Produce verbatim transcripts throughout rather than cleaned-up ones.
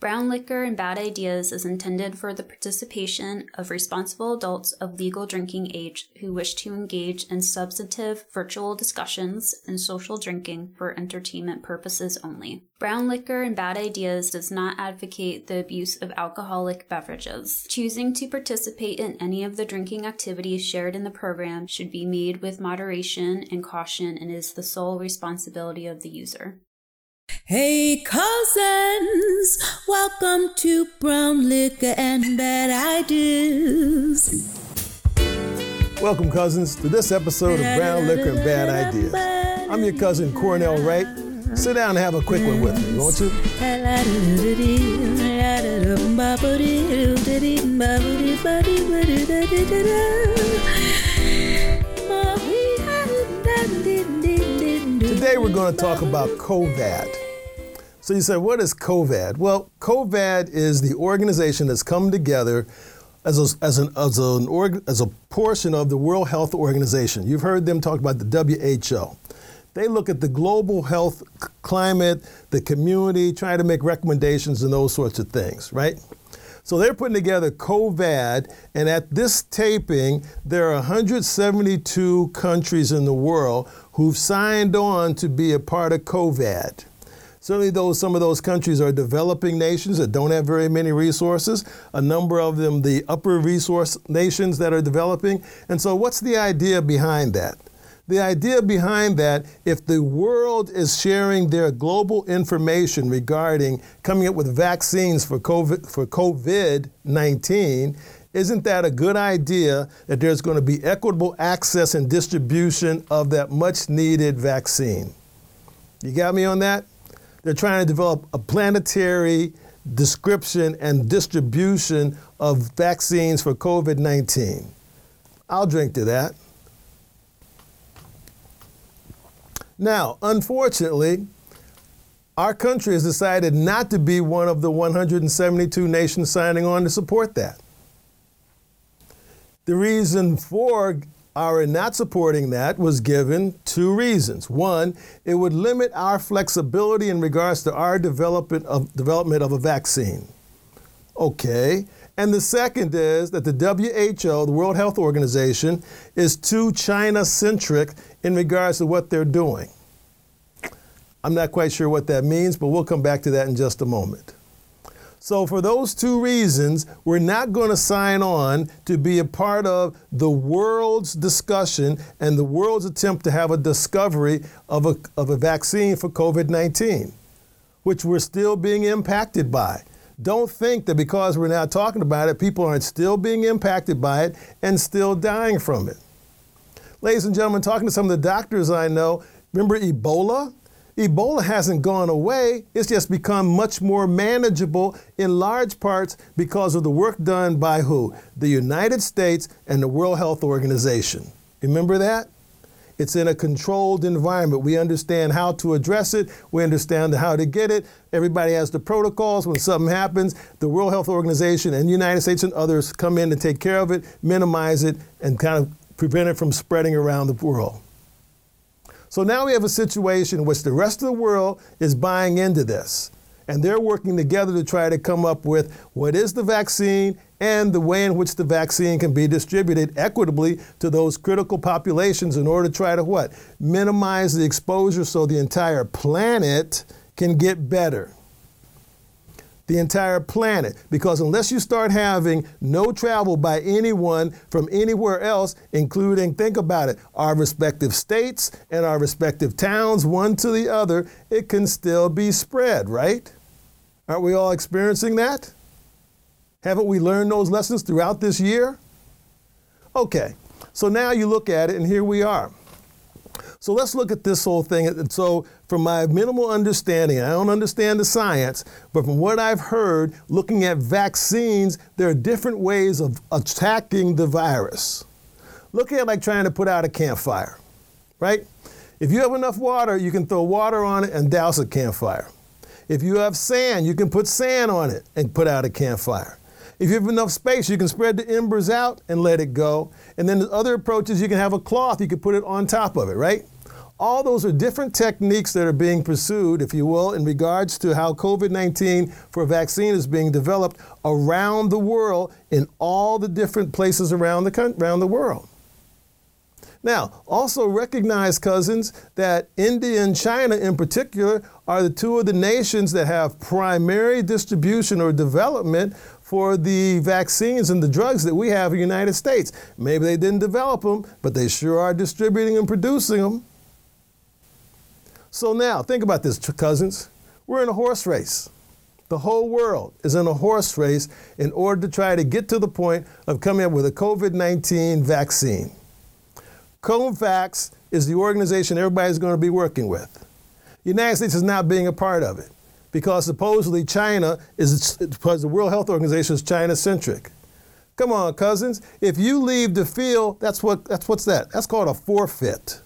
Brown liquor and bad ideas is intended for the participation of responsible adults of legal drinking age who wish to engage in substantive virtual discussions and social drinking for entertainment purposes only. Brown liquor and bad ideas does not advocate the abuse of alcoholic beverages. Choosing to participate in any of the drinking activities shared in the program should be made with moderation and caution and is the sole responsibility of the user. Hey cousins, welcome to Brown Liquor and Bad Ideas. Welcome cousins to this episode of Brown Liquor and Bad Ideas. I'm your cousin Cornell Wright. Sit down and have a quick one with me, won't you? Today we're going to talk about COVID. So you say, what is COVID? Well, COVID is the organization that's come together as a, as an, as an org, as a portion of the World Health Organization. You've heard them talk about the W H O. They look at the global health c- climate, the community, try to make recommendations and those sorts of things, right? So they're putting together COVID, and at this taping, there are one hundred seventy-two countries in the world who've signed on to be a part of COVID. Certainly those, some of those countries are developing nations that don't have very many resources, a number of them the upper resource nations that are developing. And so what's the idea behind that? The idea behind that, if the world is sharing their global information regarding coming up with vaccines for COVID, for COVID nineteen, isn't that a good idea that there's going to be equitable access and distribution of that much needed vaccine? You got me on that? They're trying to develop a planetary description and distribution of vaccines for COVID nineteen. I'll drink to that. Now, unfortunately, our country has decided not to be one of the one hundred seventy-two nations signing on to support that. The reason for our not supporting that was given two reasons. One, it would limit our flexibility in regards to our development of, development of a vaccine. Okay. And the second is that the W H O, the World Health Organization, is too China-centric in regards to what they're doing. I'm not quite sure what that means, but we'll come back to that in just a moment. So for those two reasons, we're not going to sign on to be a part of the world's discussion and the world's attempt to have a discovery of a, of a vaccine for COVID nineteen, which we're still being impacted by. Don't think that because we're now talking about it, people aren't still being impacted by it and still dying from it. Ladies and gentlemen, talking to some of the doctors I know, remember Ebola? Ebola hasn't gone away, it's just become much more manageable in large parts because of the work done by who? The United States and the World Health Organization. Remember that? It's in a controlled environment. We understand how to address it, we understand how to get it, everybody has the protocols. When something happens, the World Health Organization and the United States and others come in to take care of it, minimize it, and kind of prevent it from spreading around the world. So now we have a situation in which the rest of the world is buying into this, and they're working together to try to come up with what is the vaccine and the way in which the vaccine can be distributed equitably to those critical populations in order to try to what? Minimize the exposure so the entire planet can get better. The entire planet, because unless you start having no travel by anyone from anywhere else, including, think about it, our respective states and our respective towns, one to the other, it can still be spread, right? Aren't we all experiencing that? Haven't we learned those lessons throughout this year? Okay, so now you look at it and here we are. So let's look at this whole thing. So from my minimal understanding, I don't understand the science, but from what I've heard, looking at vaccines, there are different ways of attacking the virus. Look at it like trying to put out a campfire, right? If you have enough water, you can throw water on it and douse a campfire. If you have sand, you can put sand on it and put out a campfire. If you have enough space, you can spread the embers out and let it go. And then the other approaches, you can have a cloth, you can put it on top of it, right? All those are different techniques that are being pursued, if you will, in regards to how COVID nineteen for a vaccine is being developed around the world in all the different places around the, around the world. Now, also recognize, cousins, that India and China in particular are the two of the nations that have primary distribution or development for the vaccines and the drugs that we have in the United States. Maybe they didn't develop them, but they sure are distributing and producing them. So now, think about this, cousins. We're in a horse race. The whole world is in a horse race in order to try to get to the point of coming up with a COVID nineteen vaccine. COVAX is the organization everybody's going to be working with. The United States is not being a part of it because supposedly China is, because the World Health Organization is China-centric. Come on, cousins. If you leave the field, that's what, that's what's that? That's called a forfeit.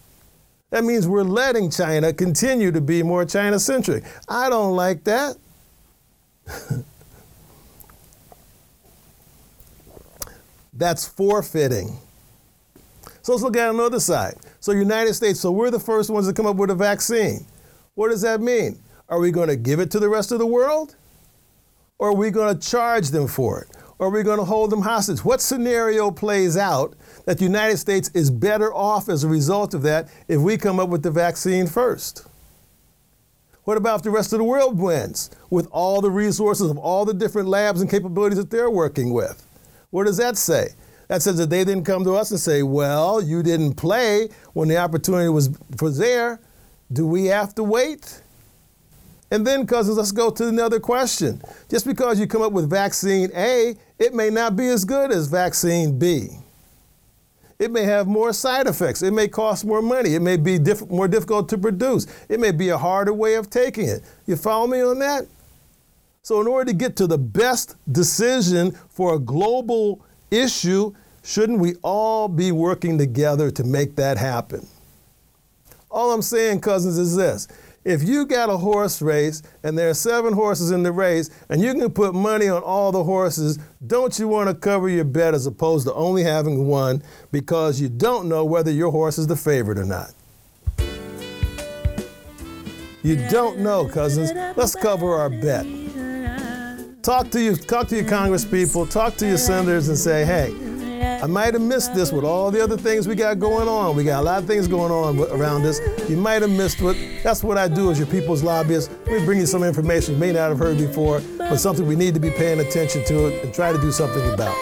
That means we're letting China continue to be more China-centric. I don't like that. That's forfeiting. So let's look at another side. So United States, so we're the first ones to come up with a vaccine. What does that mean? Are we going to give it to the rest of the world? Or are we going to charge them for it? Or are we going to hold them hostage? What scenario plays out that the United States is better off as a result of that if we come up with the vaccine first? What about if the rest of the world wins with all the resources of all the different labs and capabilities that they're working with? What does that say? That says that they didn't come to us and say, well, you didn't play when the opportunity was, was there. Do we have to wait? And then, cousins, let's go to another question. Just because you come up with vaccine A, it may not be as good as vaccine B. It may have more side effects. It may cost more money. It may be diff- more difficult to produce. It may be a harder way of taking it. You follow me on that? So in order to get to the best decision for a global issue, shouldn't we all be working together to make that happen? All I'm saying, cousins, is this. If you got a horse race and there are seven horses in the race and you can put money on all the horses, don't you want to cover your bet as opposed to only having one because you don't know whether your horse is the favorite or not? You don't know, cousins. Let's cover our bet. Talk to you, talk to your Congress people, talk to your senators and say, hey, I might have missed this with all the other things we got going on. We got a lot of things going on around this. You might have missed what, that's what I do as your people's lobbyist. We bring you some information you may not have heard before, but something we need to be paying attention to it and try to do something about.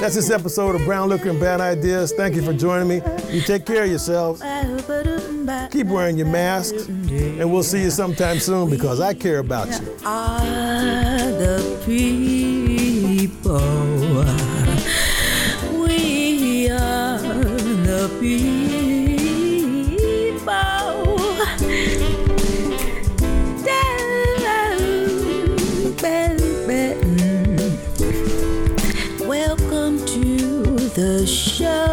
That's this episode of Brown Liquor and Bad Ideas. Thank you for joining me. You take care of yourselves. Keep wearing your masks, and we'll see you sometime soon because I care about you. We are the people. We are the people. Down, baby. Welcome to the show.